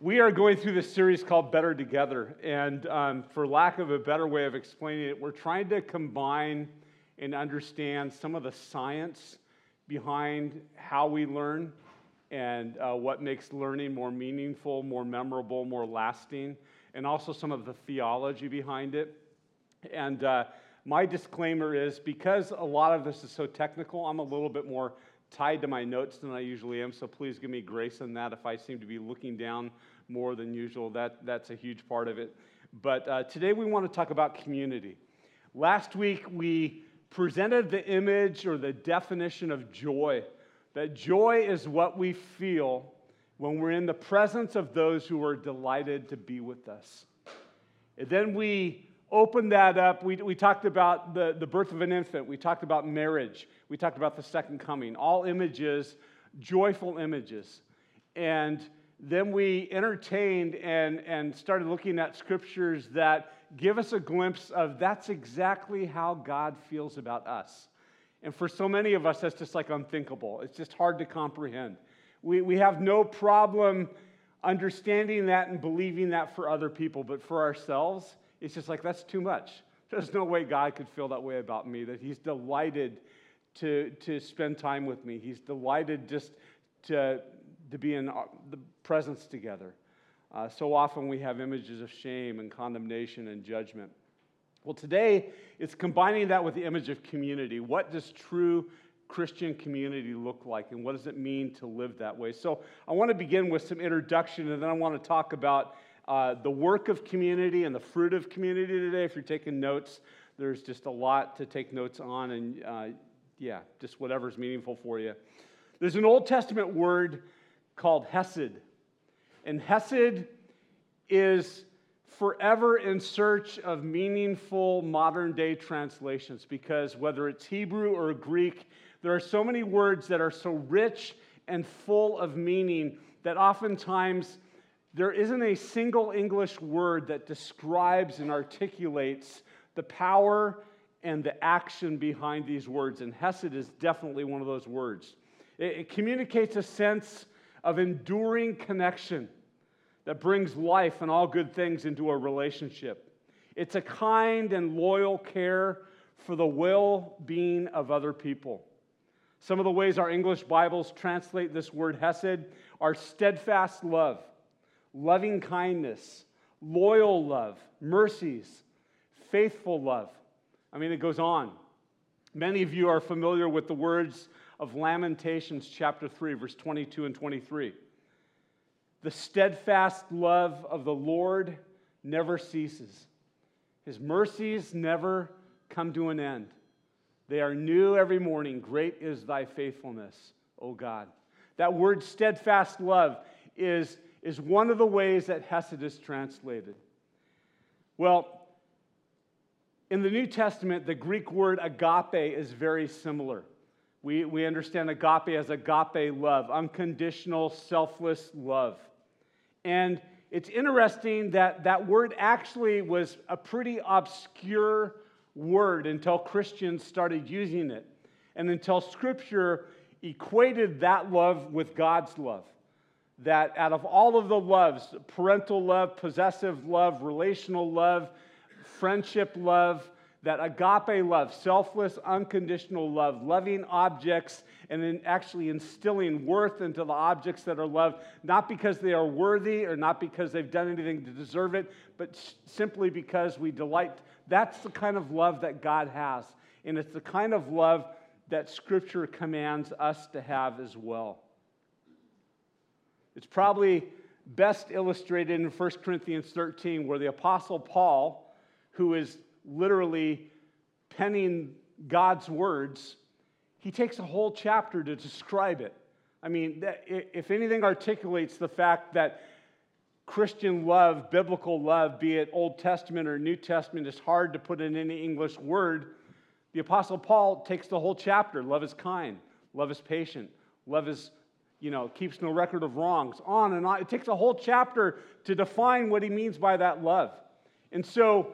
We are going through this series called Better Together, and for lack of a better way of explaining it, we're trying to combine and understand some of the science behind how we learn and what makes learning more meaningful, more memorable, more lasting, and also some of the theology behind it. And my disclaimer is, because a lot of this is so technical, I'm a little bit more tied to my notes than I usually am, so please give me grace on that if I seem to be looking down more than usual. That's a huge part of it. But today we want to talk about community. Last week we presented the image or the definition of joy, that joy is what we feel when we're in the presence of those who are delighted to be with us. And then we open that up. We talked about the birth of an infant. We talked about marriage. We talked about the second coming. All images, joyful images. And then we entertained and started looking at scriptures that give us a glimpse of that's exactly how God feels about us. And for so many of us, that's just like unthinkable. It's just hard to comprehend. We have no problem understanding that and believing that for other people, but for ourselves, it's just like, that's too much. There's no way God could feel that way about me, that he's delighted to spend time with me. He's delighted just to be in the presence together. So often we have images of shame and condemnation and judgment. Well, today it's combining that with the image of community. What does true Christian community look like, and what does it mean to live that way? So I want to begin with some introduction, and then I want to talk about the work of community and the fruit of community today. If you're taking notes, there's just a lot to take notes on, and just whatever's meaningful for you. There's an Old Testament word called Hesed, and Hesed is forever in search of meaningful modern-day translations, because whether it's Hebrew or Greek, there are so many words that are so rich and full of meaning that oftentimes there isn't a single English word that describes and articulates the power and the action behind these words, and Hesed is definitely one of those words. It communicates a sense of enduring connection that brings life and all good things into a relationship. It's a kind and loyal care for the well-being of other people. Some of the ways our English Bibles translate this word Hesed are steadfast love, loving kindness, loyal love, mercies, faithful love. I mean, it goes on. Many of you are familiar with the words of Lamentations chapter 3, verse 22 and 23. The steadfast love of the Lord never ceases. His mercies never come to an end. They are new every morning. Great is thy faithfulness, O God. That word steadfast love is one of the ways that Hesed is translated. Well, in the New Testament, the Greek word agape is very similar. We understand agape as agape love, unconditional, selfless love. And it's interesting that that word actually was a pretty obscure word until Christians started using it, and until Scripture equated that love with God's love. That out of all of the loves, parental love, possessive love, relational love, friendship love, that agape love, selfless, unconditional love, loving objects, and then actually instilling worth into the objects that are loved, not because they are worthy or not because they've done anything to deserve it, but simply because we delight. That's the kind of love that God has, and it's the kind of love that Scripture commands us to have as well. It's probably best illustrated in 1 Corinthians 13, where the Apostle Paul, who is literally penning God's words, he takes a whole chapter to describe it. I mean, if anything articulates the fact that Christian love, biblical love, be it Old Testament or New Testament, is hard to put in any English word, the Apostle Paul takes the whole chapter. Love is kind. Love is patient. Love is keeps no record of wrongs, on and on. It takes a whole chapter to define what he means by that love. And so,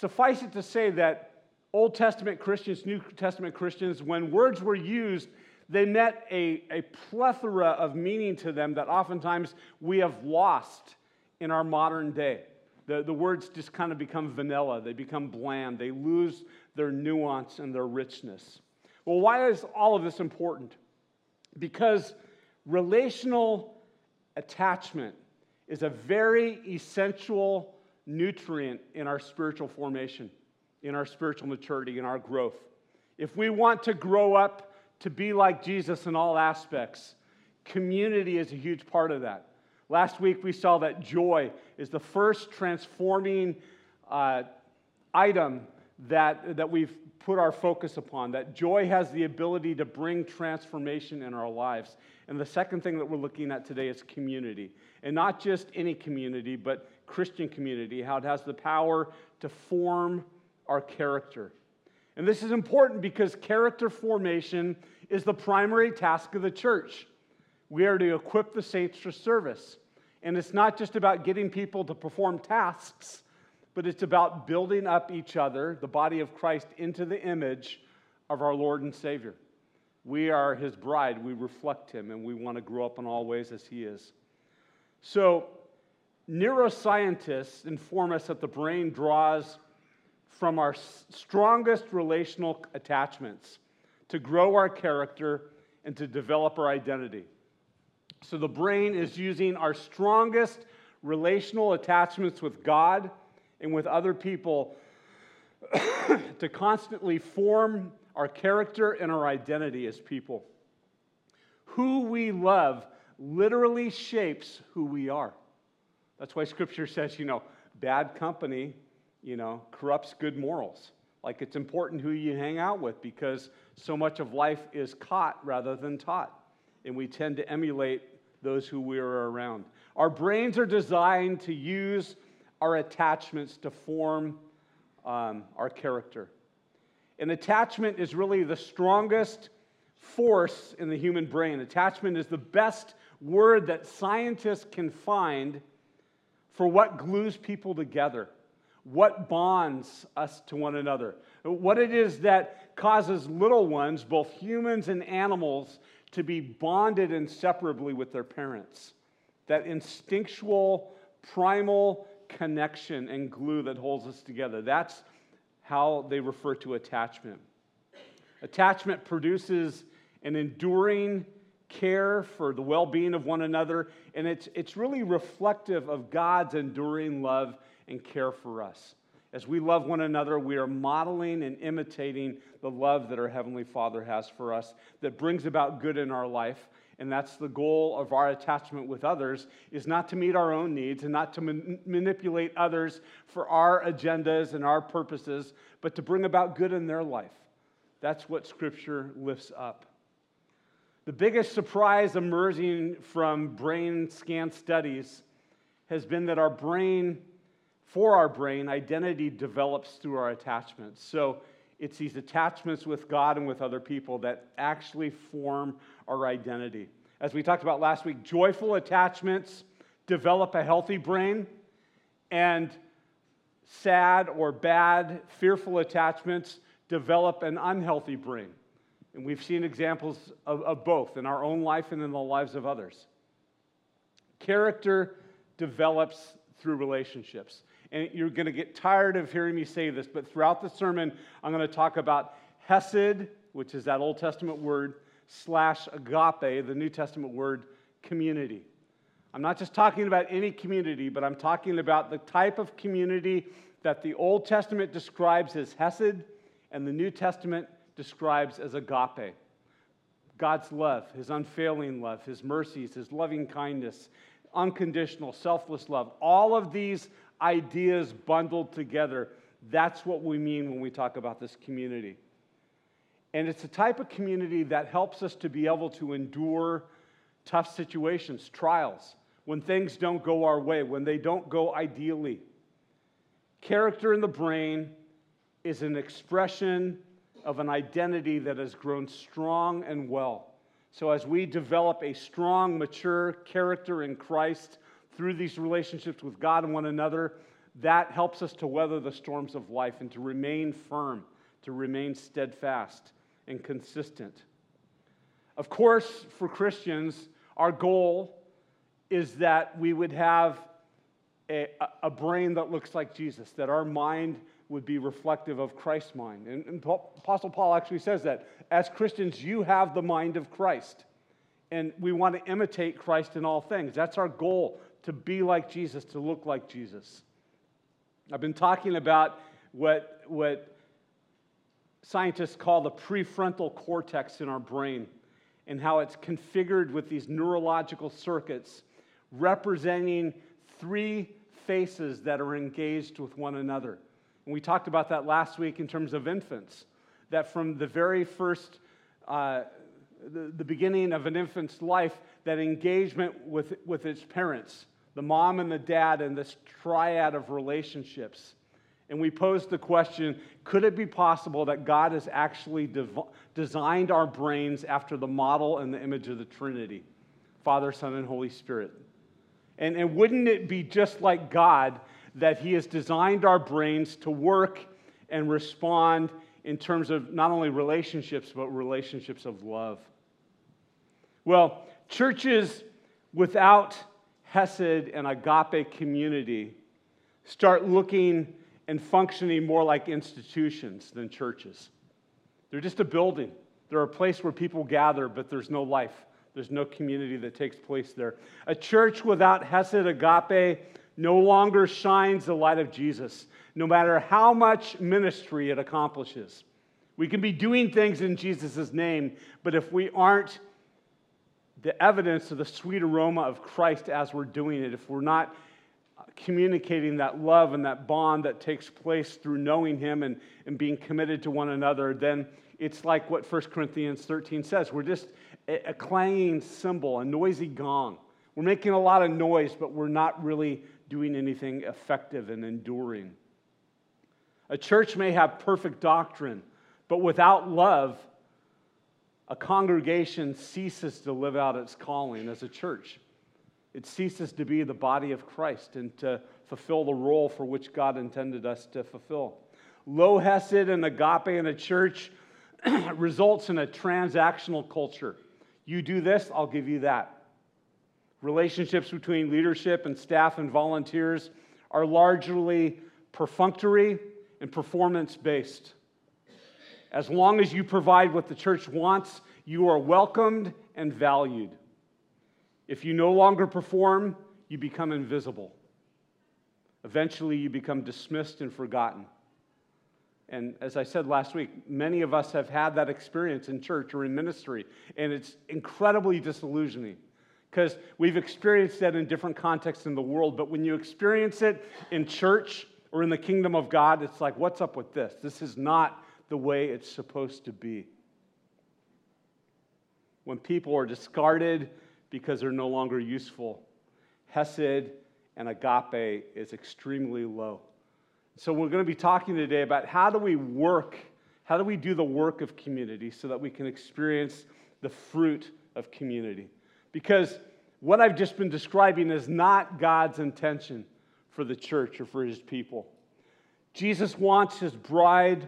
suffice it to say that Old Testament Christians, New Testament Christians, when words were used They met a plethora of meaning to them that oftentimes we have lost in our modern day. The words just kind of become vanilla. They become bland. They lose their nuance and their richness. Well, why is all of this important? Because relational attachment is a very essential nutrient in our spiritual formation, in our spiritual maturity, in our growth. If we want to grow up to be like Jesus in all aspects, community is a huge part of that. Last week we saw that joy is the first transforming item that we've put our focus upon, that joy has the ability to bring transformation in our lives. And the second thing that we're looking at today is community. And not just any community, but Christian community, how it has the power to form our character. And this is important because character formation is the primary task of the church. We are to equip the saints for service. And it's not just about getting people to perform tasks, but it's about building up each other, the body of Christ, into the image of our Lord and Savior. We are His bride. We reflect Him, and we want to grow up in all ways as He is. So neuroscientists inform us that the brain draws from our strongest relational attachments to grow our character and to develop our identity. So the brain is using our strongest relational attachments with God and with other people to constantly form our character and our identity as people. Who we love literally shapes who we are. That's why Scripture says, bad company, corrupts good morals. Like, it's important who you hang out with because so much of life is caught rather than taught. And we tend to emulate those who we are around. Our brains are designed to use our attachments to form our character. And attachment is really the strongest force in the human brain. Attachment is the best word that scientists can find for what glues people together, what bonds us to one another, what it is that causes little ones, both humans and animals, to be bonded inseparably with their parents, that instinctual, primal connection and glue that holds us together. That's how they refer to attachment. Attachment produces an enduring care for the well-being of one another, and it's really reflective of God's enduring love and care for us. As we love one another, we are modeling and imitating the love that our Heavenly Father has for us that brings about good in our life. And that's the goal of our attachment with others, is not to meet our own needs and not to manipulate others for our agendas and our purposes, but to bring about good in their life. That's what Scripture lifts up. The biggest surprise emerging from brain scan studies has been that for our brain, identity develops through our attachments. So it's these attachments with God and with other people that actually form our identity. As we talked about last week, joyful attachments develop a healthy brain, and sad or bad, fearful attachments develop an unhealthy brain. And we've seen examples of both in our own life and in the lives of others. Character develops through relationships. And you're going to get tired of hearing me say this, but throughout the sermon, I'm going to talk about Hesed, which is that Old Testament word, / agape, the New Testament word, community. I'm not just talking about any community, but I'm talking about the type of community that the Old Testament describes as Hesed and the New Testament describes as agape. God's love, His unfailing love, His mercies, His loving kindness, unconditional, selfless love, all of these ideas bundled together. That's what we mean when we talk about this community. And it's a type of community that helps us to be able to endure tough situations, trials, when things don't go our way, when they don't go ideally. Character in the brain is an expression of an identity that has grown strong and well. So as we develop a strong, mature character in Christ through these relationships with God and one another, that helps us to weather the storms of life and to remain firm, to remain steadfast and consistent. Of course, for Christians, our goal is that we would have a brain that looks like Jesus, that our mind would be reflective of Christ's mind. And Apostle Paul actually says that. As Christians, you have the mind of Christ, and we want to imitate Christ in all things. That's our goal, to be like Jesus, to look like Jesus. I've been talking about what scientists call the prefrontal cortex in our brain and how it's configured with these neurological circuits representing three faces that are engaged with one another. And we talked about that last week in terms of infants, that from the very first, the beginning of an infant's life, that engagement with its parents, the mom and the dad, and this triad of relationships. And we posed the question, could it be possible that God has actually designed our brains after the model and the image of the Trinity, Father, Son, and Holy Spirit? And wouldn't it be just like God that He has designed our brains to work and respond in terms of not only relationships, but relationships of love? Well, churches without Hesed and agape community start looking and functioning more like institutions than churches. They're just a building. They're a place where people gather, but there's no life. There's no community that takes place there. A church without Hesed agape no longer shines the light of Jesus, no matter how much ministry it accomplishes. We can be doing things in Jesus' name, but if we aren't the evidence of the sweet aroma of Christ as we're doing it, if we're not communicating that love and that bond that takes place through knowing Him and being committed to one another, then it's like what 1 Corinthians 13 says. We're just a clanging cymbal, a noisy gong. We're making a lot of noise, but we're not really doing anything effective and enduring. A church may have perfect doctrine, but without love, a congregation ceases to live out its calling as a church. It ceases to be the body of Christ and to fulfill the role for which God intended us to fulfill. Low Hesed and agape in a church results in a transactional culture. You do this, I'll give you that. Relationships between leadership and staff and volunteers are largely perfunctory and performance-based. As long as you provide what the church wants, you are welcomed and valued. If you no longer perform, you become invisible. Eventually, you become dismissed and forgotten. And as I said last week, many of us have had that experience in church or in ministry, and it's incredibly disillusioning. Because we've experienced that in different contexts in the world, but when you experience it in church or in the kingdom of God, it's like, what's up with this? This is not the way it's supposed to be. When people are discarded because they're no longer useful, Hesed and agape is extremely low. So we're going to be talking today about how do we do the work of community so that we can experience the fruit of community? Because what I've just been describing is not God's intention for the church or for His people. Jesus wants His bride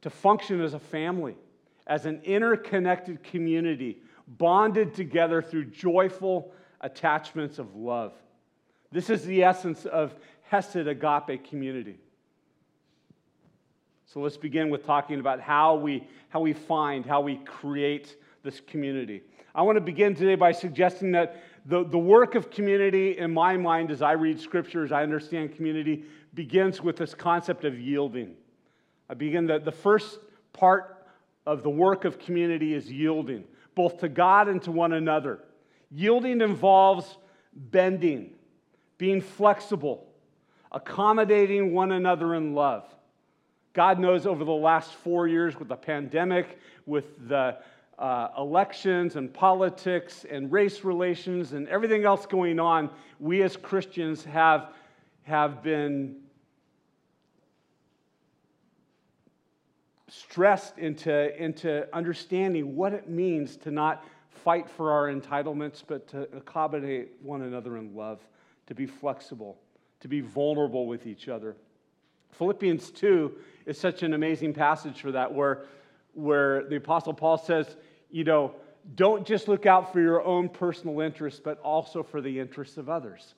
to function as a family, as an interconnected community, bonded together through joyful attachments of love. This is the essence of Hesed agape community. So let's begin with talking about how we create this community. I want to begin today by suggesting that the work of community, in my mind, as I read Scripture, as I understand community, begins with this concept of yielding. I begin that the first part of the work of community is yielding, both to God and to one another. Yielding involves bending, being flexible, accommodating one another in love. God knows over the last 4 years with the pandemic, with the elections and politics and race relations and everything else going on, we as Christians have been stressed into understanding what it means to not fight for our entitlements, but to accommodate one another in love, to be flexible, to be vulnerable with each other. Philippians 2 is such an amazing passage for that, where the Apostle Paul says, you know, don't just look out for your own personal interests, but also for the interests of others.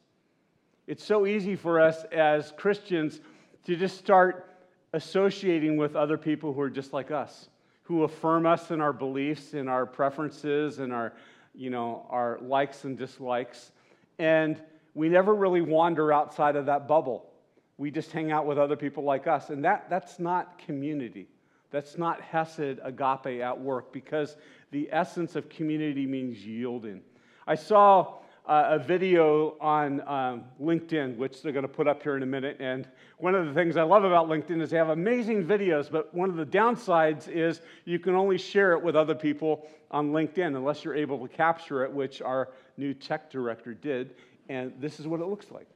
It's so easy for us as Christians to just start associating with other people who are just like us, who affirm us in our beliefs, in our preferences, in our, you know, our likes and dislikes. And we never really wander outside of that bubble. We just hang out with other people like us. And that's not community. That's not Hesed, agape at work, because the essence of community means yielding. I saw a video on LinkedIn, which they're going to put up here in a minute. And one of the things I love about LinkedIn is they have amazing videos, but one of the downsides is you can only share it with other people on LinkedIn unless you're able to capture it, which our new tech director did. And this is what it looks like.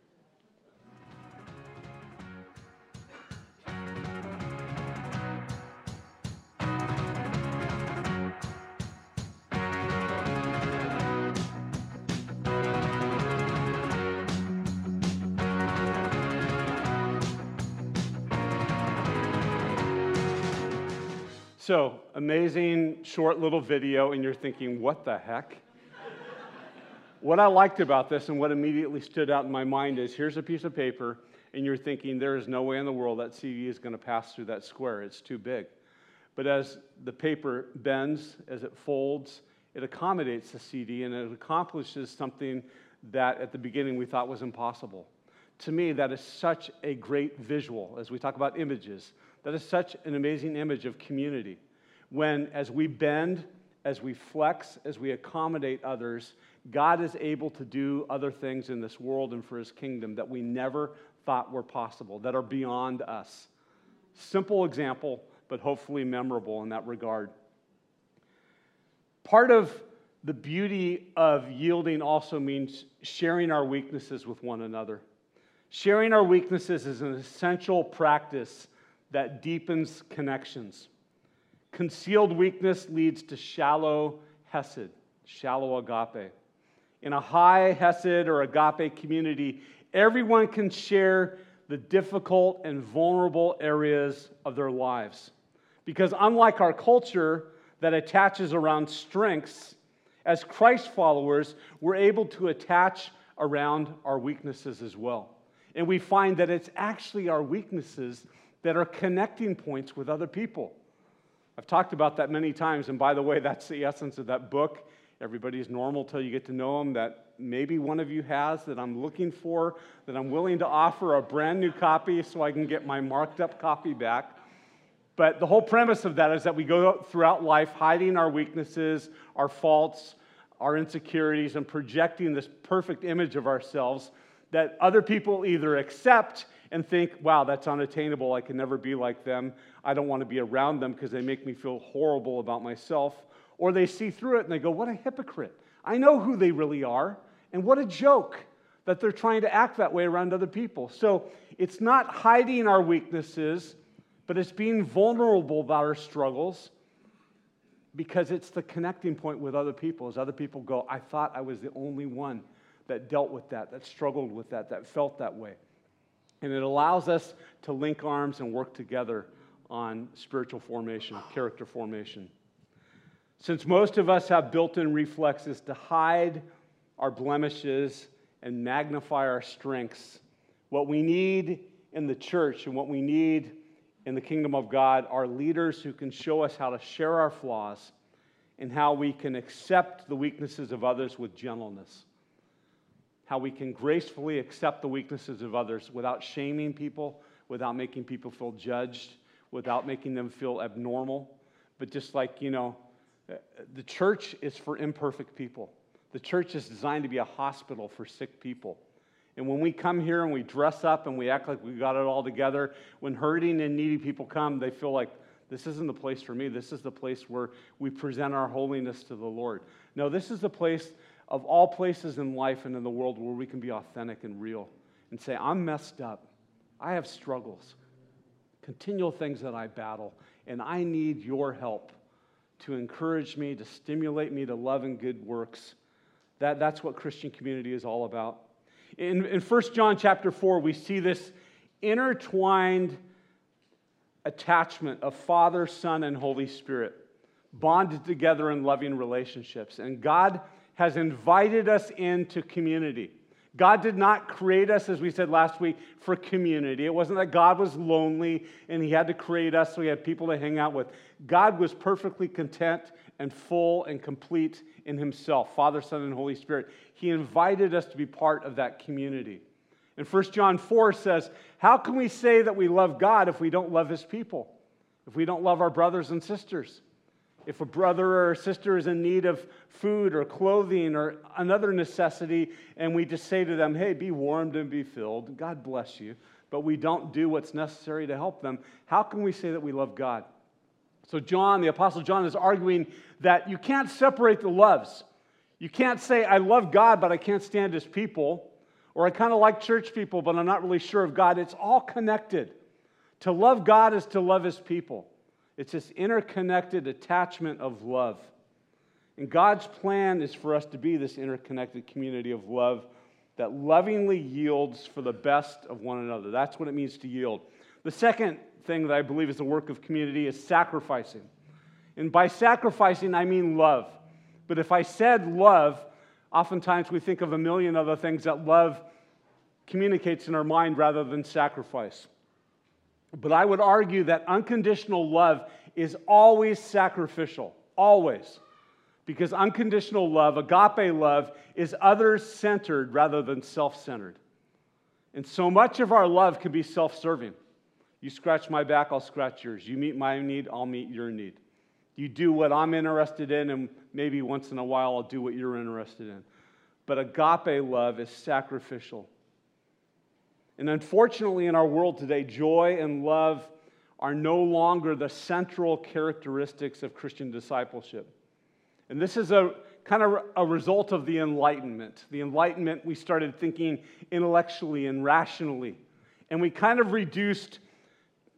So, amazing short little video, and you're thinking, what the heck? What I liked about this and what immediately stood out in my mind is here's a piece of paper, and you're thinking, there is no way in the world that CD is going to pass through that square. It's too big. But as the paper bends, as it folds, it accommodates the CD, and it accomplishes something that at the beginning we thought was impossible. To me, that is such a great visual, as we talk about images. That is such an amazing image of community. When, as we bend, as we flex, as we accommodate others, God is able to do other things in this world and for His kingdom that we never thought were possible, that are beyond us. Simple example, but hopefully memorable in that regard. Part of the beauty of yielding also means sharing our weaknesses with one another. Sharing our weaknesses is an essential practice that deepens connections. Concealed weakness leads to shallow Hesed, shallow agape. In a high Hesed or agape community, everyone can share the difficult and vulnerable areas of their lives. Because unlike our culture that attaches around strengths, as Christ followers, we're able to attach around our weaknesses as well. And we find that it's actually our weaknesses that are connecting points with other people. I've talked about that many times, and by the way, that's the essence of that book, Everybody's Normal Till You Get to Know Him, that maybe one of you has, that I'm looking for, that I'm willing to offer a brand new copy so I can get my marked up copy back. But the whole premise of that is that we go throughout life hiding our weaknesses, our faults, our insecurities, and projecting this perfect image of ourselves that other people either accept and think, wow, that's unattainable, I can never be like them, I don't want to be around them because they make me feel horrible about myself, or they see through it and they go, what a hypocrite, I know who they really are, and what a joke that they're trying to act that way around other people. So it's not hiding our weaknesses, but it's being vulnerable about our struggles, because it's the connecting point with other people, as other people go, I thought I was the only one that dealt with that struggled with that felt that way. And it allows us to link arms and work together on spiritual formation, character formation. Since most of us have built-in reflexes to hide our blemishes and magnify our strengths, what we need in the church and what we need in the kingdom of God are leaders who can show us how to share our flaws and how we can accept the weaknesses of others with gentleness. How we can gracefully accept the weaknesses of others without shaming people, without making people feel judged, without making them feel abnormal. But just like, you know, the church is for imperfect people. The church is designed to be a hospital for sick people. And when we come here and we dress up and we act like we got it all together, when hurting and needy people come, they feel like, this isn't the place for me. This is the place where we present our holiness to the Lord. No, this is the place of all places in life and in the world where we can be authentic and real and say, I'm messed up. I have struggles, continual things that I battle, and I need your help to encourage me, to stimulate me to love and good works. That's what Christian community is all about. In 1 John chapter 4, we see this intertwined attachment of Father, Son, and Holy Spirit. bonded together in loving relationships. And God has invited us into community. God did not create us, as we said last week, for community. It wasn't that God was lonely and he had to create us so he had people to hang out with. God was perfectly content and full and complete in himself, Father, Son, and Holy Spirit. He invited us to be part of that community. And 1 John 4 says, how can we say that we love God if we don't love his people, if we don't love our brothers and sisters? If a brother or sister is in need of food or clothing or another necessity, and we just say to them, hey, be warmed and be filled, God bless you, but we don't do what's necessary to help them, how can we say that we love God? So John, the Apostle John, is arguing that you can't separate the loves. You can't say, I love God, but I can't stand his people, or I kind of like church people, but I'm not really sure of God. It's all connected. To love God is to love his people. It's this interconnected attachment of love. And God's plan is for us to be this interconnected community of love that lovingly yields for the best of one another. That's what it means to yield. The second thing that I believe is the work of community is sacrificing. And by sacrificing, I mean love. But if I said love, oftentimes we think of a million other things that love communicates in our mind rather than sacrifice. But I would argue that unconditional love is always sacrificial, always. Because unconditional love, agape love, is others-centered rather than self-centered. And so much of our love can be self-serving. You scratch my back, I'll scratch yours. You meet my need, I'll meet your need. You do what I'm interested in, and maybe once in a while I'll do what you're interested in. But agape love is sacrificial. And unfortunately, in our world today, joy and love are no longer the central characteristics of Christian discipleship. And this is a kind of a result of the Enlightenment. The Enlightenment, we started thinking intellectually and rationally. And we kind of reduced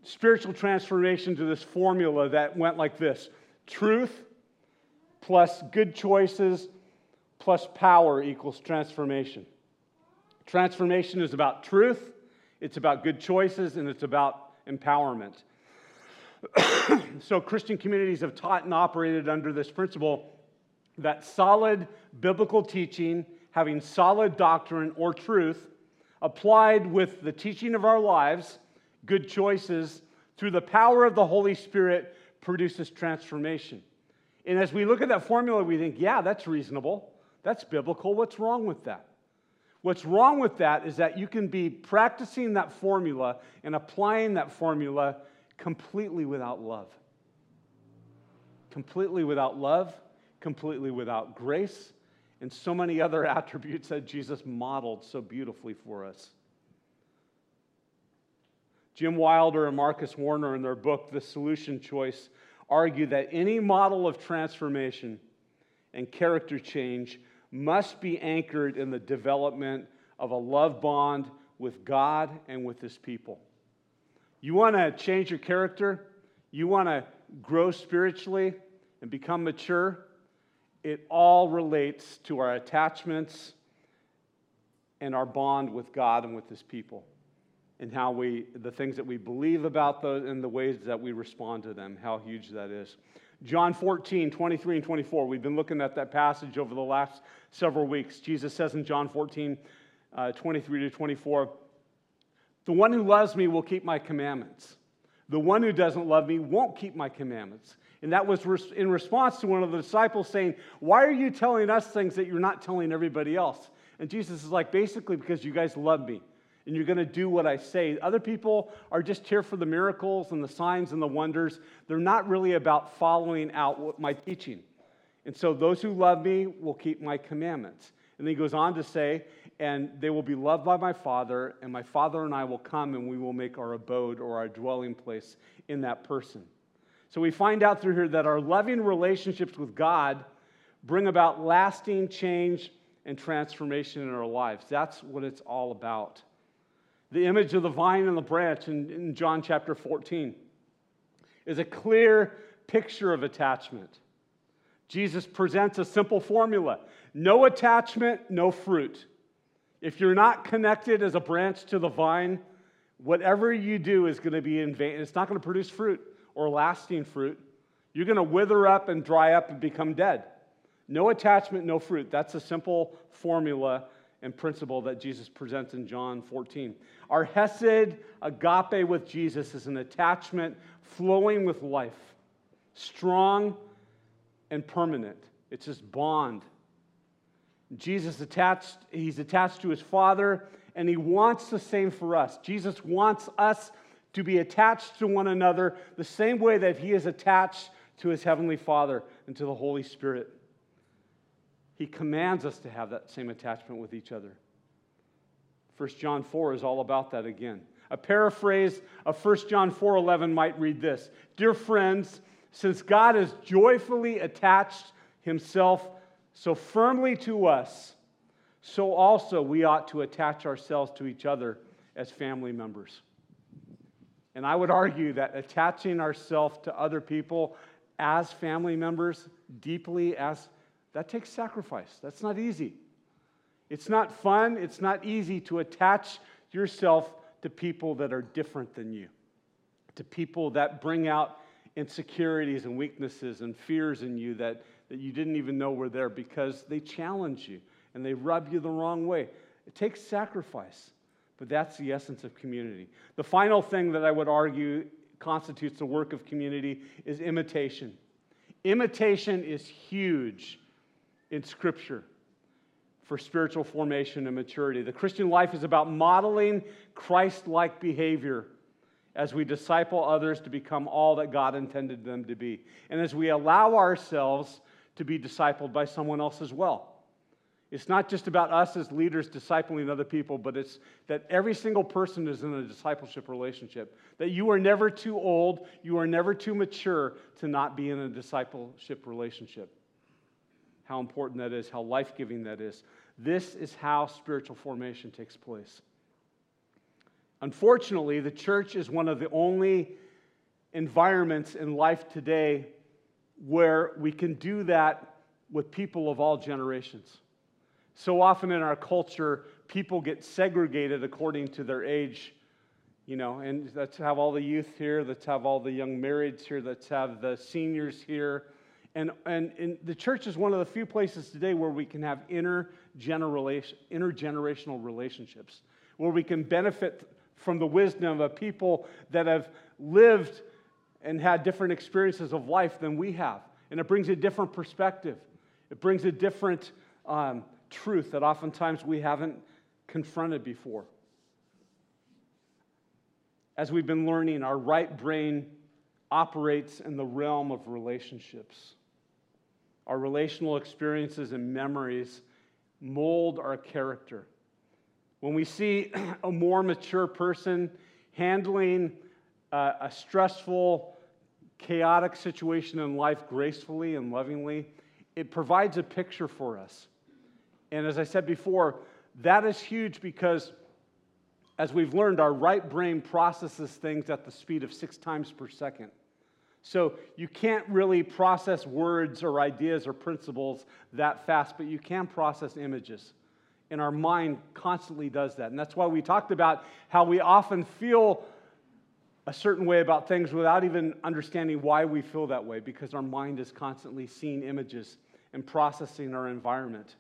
spiritual transformation to this formula that went like this: truth plus good choices plus power equals transformation. Transformation is about truth, it's about good choices, and it's about empowerment. So Christian communities have taught and operated under this principle that solid biblical teaching, having solid doctrine or truth, applied with the teaching of our lives, good choices, through the power of the Holy Spirit, produces transformation. And as we look at that formula, we think, yeah, that's reasonable, that's biblical, what's wrong with that? What's wrong with that is that you can be practicing that formula and applying that formula completely without love. Completely without love, completely without grace, and so many other attributes that Jesus modeled so beautifully for us. Jim Wilder and Marcus Warner, in their book, The Solution Choice, argue that any model of transformation and character change must be anchored in the development of a love bond with God and with his people. You want to change your character, you want to grow spiritually and become mature, it all relates to our attachments and our bond with God and with his people, and how the things that we believe about those and the ways that we respond to them, how huge that is. John 14, 23 and 24, we've been looking at that passage over the last several weeks. Jesus says in John 14, 23 to 24, the one who loves me will keep my commandments. The one who doesn't love me won't keep my commandments. And that was in response to one of the disciples saying, why are you telling us things that you're not telling everybody else? And Jesus is like, basically because you guys love me and you're going to do what I say. Other people are just here for the miracles and the signs and the wonders. They're not really about following out my teaching. And so those who love me will keep my commandments. And then he goes on to say, and they will be loved by my Father, and my Father and I will come, and we will make our abode or our dwelling place in that person. So we find out through here that our loving relationships with God bring about lasting change and transformation in our lives. That's what it's all about. The image of the vine and the branch in John chapter 14 is a clear picture of attachment. Jesus presents a simple formula. No attachment, no fruit. If you're not connected as a branch to the vine, whatever you do is going to be in vain. It's not going to produce fruit or lasting fruit. You're going to wither up and dry up and become dead. No attachment, no fruit. That's a simple formula and principle that Jesus presents in John 14. Our Hesed, agape with Jesus is an attachment flowing with life, strong and permanent. It's this bond. Jesus attached, he's attached to his Father, and he wants the same for us. Jesus wants us to be attached to one another the same way that he is attached to his Heavenly Father and to the Holy Spirit. He commands us to have that same attachment with each other. 1 John 4 is all about that again. A paraphrase of 1 John 4:11 might read this: "Dear friends, since God has joyfully attached himself so firmly to us, so also we ought to attach ourselves to each other as family members." And I would argue that attaching ourselves to other people as family members, deeply as, that takes sacrifice. That's not easy. It's not fun. It's not easy to attach yourself to people that are different than you, to people that bring out insecurities and weaknesses and fears in you that you didn't even know were there, because they challenge you and they rub you the wrong way. It takes sacrifice, but that's the essence of community. The final thing that I would argue constitutes the work of community is imitation. Imitation is huge in Scripture for spiritual formation and maturity. The Christian life is about modeling Christ-like behavior as we disciple others to become all that God intended them to be, and as we allow ourselves to be discipled by someone else as well. It's not just about us as leaders discipling other people, but it's that every single person is in a discipleship relationship, that you are never too old, you are never too mature to not be in a discipleship relationship. How important that is, how life-giving that is. This is how spiritual formation takes place. Unfortunately, the church is one of the only environments in life today where we can do that with people of all generations. So often in our culture, people get segregated according to their age, you know, and let's have all the youth here, let's have all the young marrieds here, let's have the seniors here. And the church is one of the few places today where we can have intergenerational relationships, where we can benefit from the wisdom of people that have lived and had different experiences of life than we have. And it brings a different perspective. It brings a different truth that oftentimes we haven't confronted before. As we've been learning, our right brain operates in the realm of relationships. Our relational experiences and memories mold our character. When we see a more mature person handling a stressful, chaotic situation in life gracefully and lovingly, it provides a picture for us. And as I said before, that is huge because, as we've learned, our right brain processes things at the speed of 6 times per second. So you can't really process words or ideas or principles that fast, but you can process images. And our mind constantly does that. And that's why we talked about how we often feel a certain way about things without even understanding why we feel that way, because our mind is constantly seeing images and processing our environment.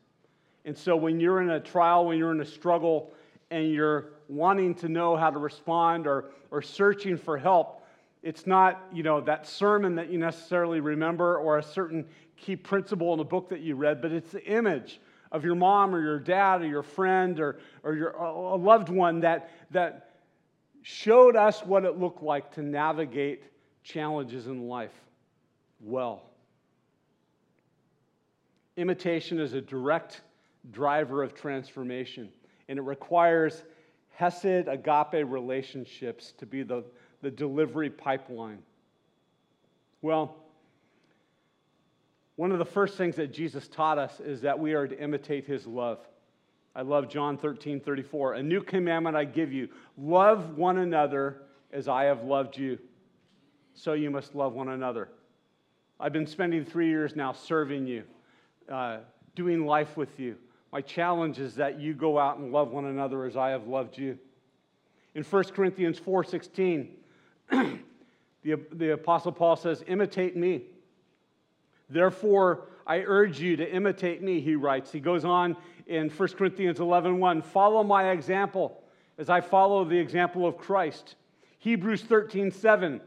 And so when you're in a trial, when you're in a struggle, and you're wanting to know how to respond or searching for help, it's not, you know, that sermon that you necessarily remember or a certain key principle in a book that you read, but it's the image of your mom or your dad or your friend or a loved one that showed us what it looked like to navigate challenges in life well. Imitation is a direct driver of transformation, and it requires Hesed, agape relationships to be the delivery pipeline. Well, one of the first things that Jesus taught us is that we are to imitate his love. I love John 13:34. "A new commandment I give you, love one another as I have loved you. So you must love one another." I've been spending 3 years now serving you, doing life with you. My challenge is that you go out and love one another as I have loved you. In 1 Corinthians 4:16, the Apostle Paul says, "Imitate me Therefore, I urge you to imitate me, he writes. He goes on in 1 Corinthians 11:1, follow my example as I follow the example of Christ. Hebrews 13:7,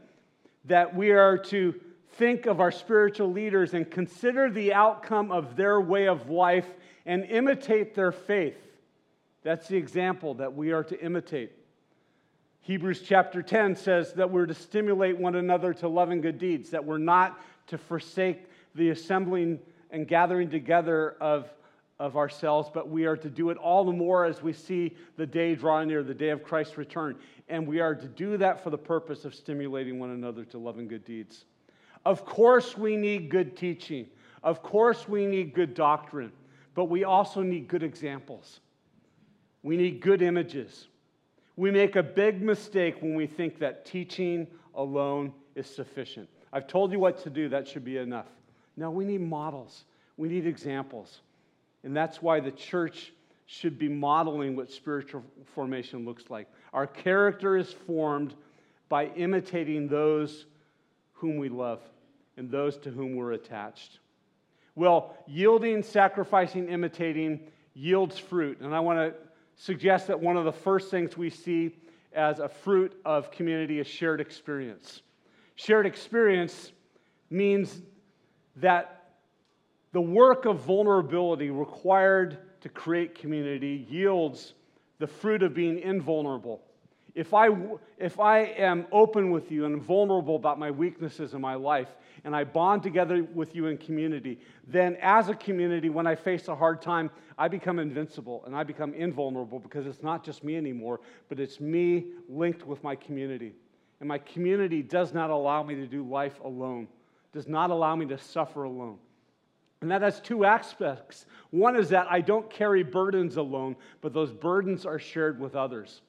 that we are to think of our spiritual leaders and consider the outcome of their way of life and imitate their faith. That's the example that we are to imitate. Hebrews chapter 10 says that we're to stimulate one another to love and good deeds, that we're not to forsake the assembling and gathering together of ourselves, but we are to do it all the more as we see the day drawing near, the day of Christ's return. And we are to do that for the purpose of stimulating one another to love and good deeds. Of course we need good teaching. Of course we need good doctrine. But we also need good examples. We need good images. We make a big mistake when we think that teaching alone is sufficient. I've told you what to do. That should be enough. No, we need models. We need examples. And that's why the church should be modeling what spiritual formation looks like. Our character is formed by imitating those whom we love and those to whom we're attached. Well, yielding, sacrificing, imitating yields fruit. And I want to suggest that one of the first things we see as a fruit of community is shared experience. Shared experience means that the work of vulnerability required to create community yields the fruit of being invulnerable. If I am open with you and vulnerable about my weaknesses in my life, and I bond together with you in community, then as a community, when I face a hard time, I become invincible and I become invulnerable because it's not just me anymore, but it's me linked with my community. And my community does not allow me to do life alone, does not allow me to suffer alone. And that has two aspects. One is that I don't carry burdens alone, but those burdens are shared with others.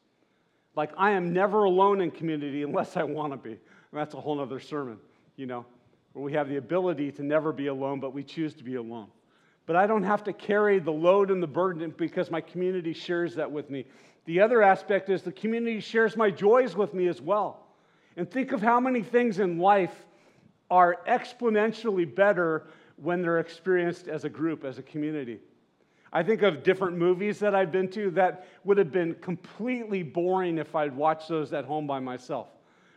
Like, I am never alone in community unless I want to be. And that's a whole other sermon, you know, where we have the ability to never be alone, but we choose to be alone. But I don't have to carry the load and the burden because my community shares that with me. The other aspect is the community shares my joys with me as well. And think of how many things in life are exponentially better when they're experienced as a group, as a community. I think of different movies that I've been to that would have been completely boring if I'd watched those at home by myself.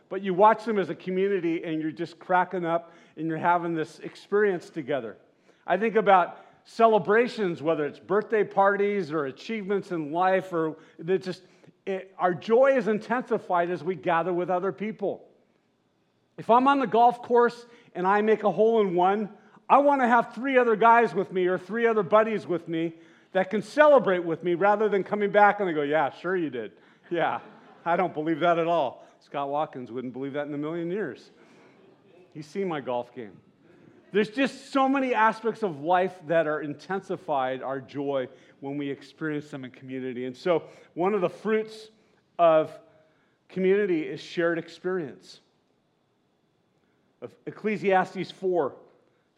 But you watch them as a community and you're just cracking up and you're having this experience together. I think about celebrations, whether it's birthday parties or achievements in life, or our joy is intensified as we gather with other people. If I'm on the golf course and I make a hole in one, I want to have three other guys with me or three other buddies with me that can celebrate with me rather than coming back and they go, yeah, sure you did. Yeah, I don't believe that at all. Scott Watkins wouldn't believe that in a million years. He's seen my golf game. There's just so many aspects of life that are intensified our joy when we experience them in community. And so one of the fruits of community is shared experience. Ecclesiastes 4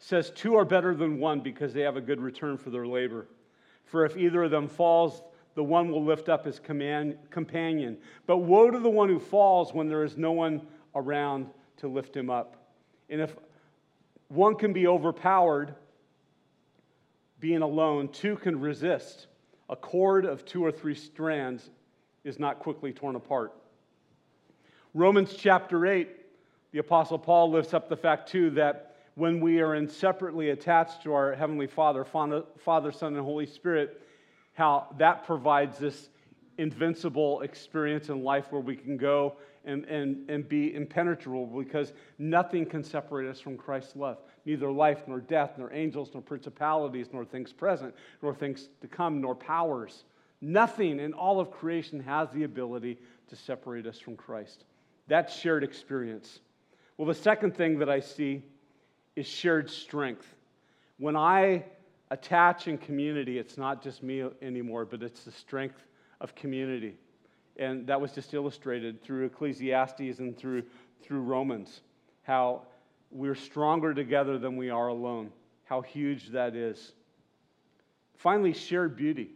says, two are better than one because they have a good return for their labor. For if either of them falls, the one will lift up his companion. But woe to the one who falls when there is no one around to lift him up. And if one can be overpowered, being alone, two can resist. A cord of two or three strands is not quickly torn apart. Romans chapter 8, the Apostle Paul lifts up the fact, too, that when we are inseparably attached to our Heavenly Father, Father, Son, and Holy Spirit, how that provides this invincible experience in life where we can go and be impenetrable because nothing can separate us from Christ's love. Neither life, nor death, nor angels, nor principalities, nor things present, nor things to come, nor powers. Nothing in all of creation has the ability to separate us from Christ. That's shared experience. Well, the second thing that I see is shared strength. When I attach in community, it's not just me anymore, but it's the strength of community. And that was just illustrated through Ecclesiastes and through Romans, how we're stronger together than we are alone, how huge that is. Finally, shared beauty.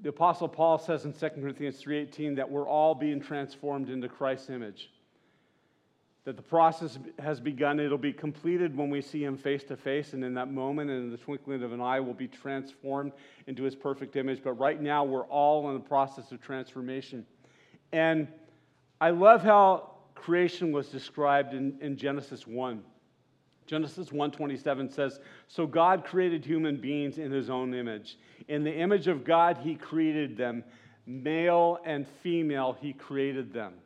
The Apostle Paul says in 2 Corinthians 3:18 that we're all being transformed into Christ's image. that the process has begun. It'll be completed when we see him face to face, and in that moment and in the twinkling of an eye we'll be transformed into his perfect image. But right now we're all in the process of transformation. And I love how creation was described in Genesis 1. Genesis 1:27 says, "So God created human beings in his own image. In the image of God he created them. Male and female he created them."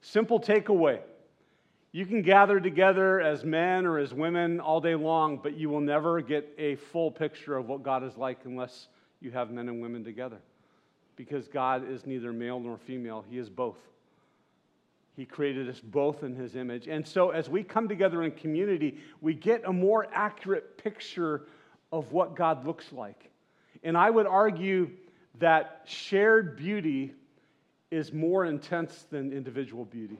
Simple takeaway. You can gather together as men or as women all day long, but you will never get a full picture of what God is like unless you have men and women together. Because God is neither male nor female. He is both. He created us both in his image. And so as we come together in community, we get a more accurate picture of what God looks like. And I would argue that shared beauty is more intense than individual beauty.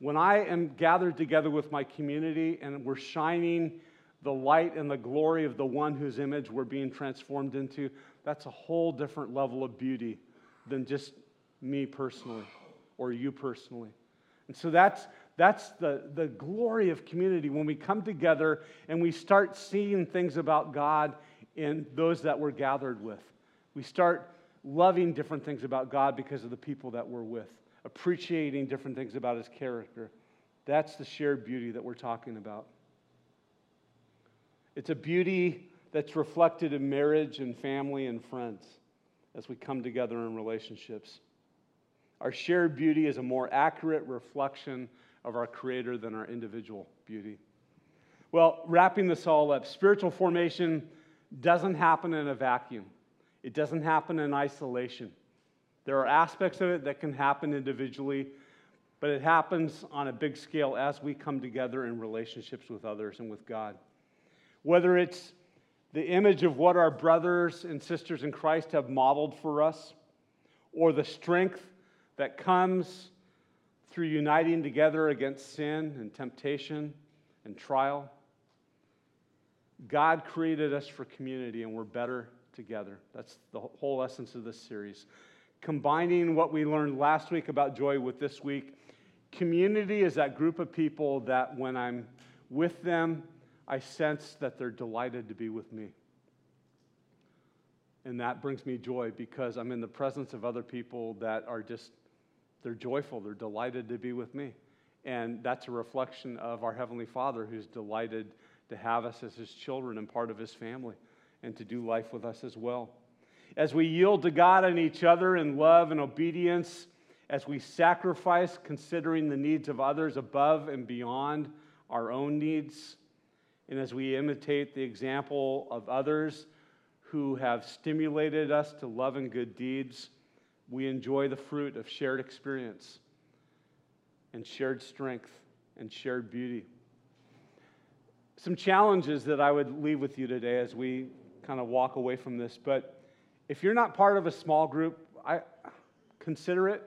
When I am gathered together with my community and we're shining the light and the glory of the one whose image we're being transformed into, that's a whole different level of beauty than just me personally or you personally. And so that's the glory of community. When we come together and we start seeing things about God in those that we're gathered with, we start loving different things about God because of the people that we're with, appreciating different things about his character. That's the shared beauty that we're talking about. It's a beauty that's reflected in marriage and family and friends as we come together in relationships. Our shared beauty is a more accurate reflection of our Creator than our individual beauty. Well, wrapping this all up, spiritual formation doesn't happen in a vacuum. It doesn't happen in isolation. There are aspects of it that can happen individually, but it happens on a big scale as we come together in relationships with others and with God. Whether it's the image of what our brothers and sisters in Christ have modeled for us, or the strength that comes through uniting together against sin and temptation and trial, God created us for community, and we're better together. That's the whole essence of this series. Combining what we learned last week about joy with this week, community is that group of people that when I'm with them, I sense that they're delighted to be with me. And that brings me joy because I'm in the presence of other people that are just, they're joyful, they're delighted to be with me. And that's a reflection of our Heavenly Father, who's delighted to have us as his children and part of his family, and to do life with us as well. As we yield to God and each other in love and obedience, as we sacrifice considering the needs of others above and beyond our own needs, and as we imitate the example of others who have stimulated us to love and good deeds, we enjoy the fruit of shared experience and shared strength and shared beauty. Some challenges that I would leave with you today as we kind of walk away from this, but if you're not part of a small group, I consider it.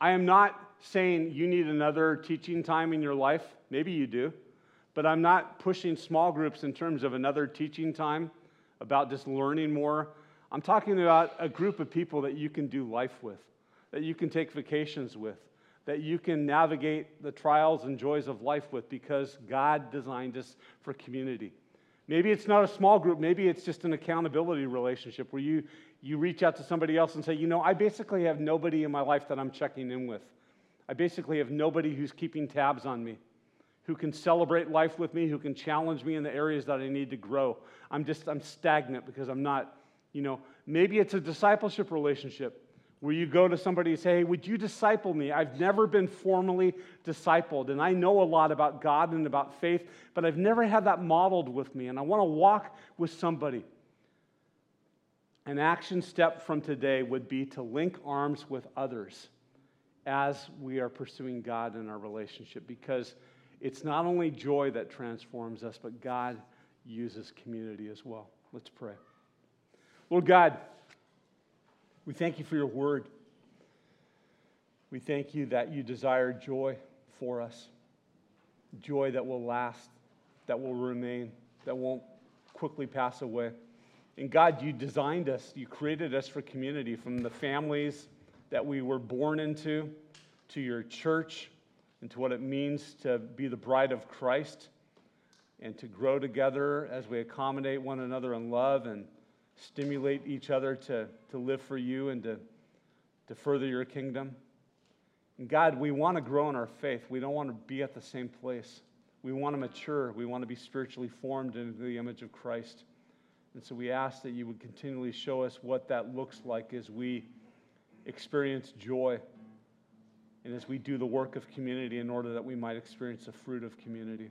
I am not saying you need another teaching time in your life. Maybe you do, but I'm not pushing small groups in terms of another teaching time about just learning more. I'm talking about a group of people that you can do life with, that you can take vacations with, that you can navigate the trials and joys of life with, because God designed us for community. Maybe it's not a small group. Maybe it's just an accountability relationship where you reach out to somebody else and say, you know, I basically have nobody in my life that I'm checking in with. I basically have nobody who's keeping tabs on me, who can celebrate life with me, who can challenge me in the areas that I need to grow. I'm stagnant because I'm not, you know. Maybe it's a discipleship relationship where you go to somebody and say, hey, would you disciple me? I've never been formally discipled, and I know a lot about God and about faith, but I've never had that modeled with me, and I want to walk with somebody. An action step from today would be to link arms with others as we are pursuing God in our relationship, because it's not only joy that transforms us, but God uses community as well. Let's pray. Lord God, we thank you for your word. We thank you that you desire joy for us, joy that will last, that will remain, that won't quickly pass away. And God, you designed us, you created us for community, from the families that we were born into, to your church, and to what it means to be the bride of Christ and to grow together as we accommodate one another in love and stimulate each other to live for you and to further your kingdom. And God, we want to grow in our faith. We don't want to be at the same place. We want to mature. We want to be spiritually formed into the image of Christ. And so we ask that you would continually show us what that looks like as we experience joy and as we do the work of community in order that we might experience the fruit of community.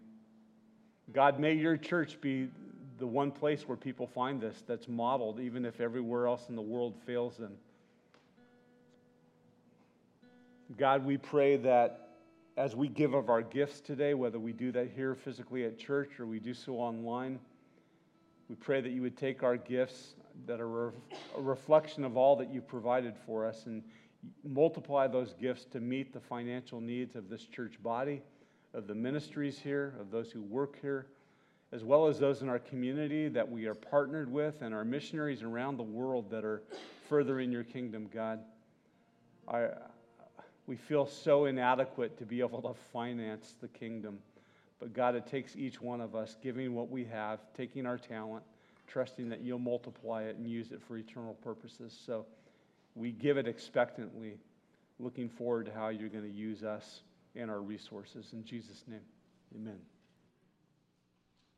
God, may your church be the one place where people find this that's modeled, even if everywhere else in the world fails them. God, we pray that as we give of our gifts today, whether we do that here physically at church or we do so online, we pray that you would take our gifts that are a reflection of all that you've provided for us and multiply those gifts to meet the financial needs of this church body, of the ministries here, of those who work here, as well as those in our community that we are partnered with and our missionaries around the world that are furthering your kingdom, God. We feel so inadequate to be able to finance the kingdom. But God, it takes each one of us giving what we have, taking our talent, trusting that you'll multiply it and use it for eternal purposes. So we give it expectantly, looking forward to how you're going to use us and our resources. In Jesus' name, amen.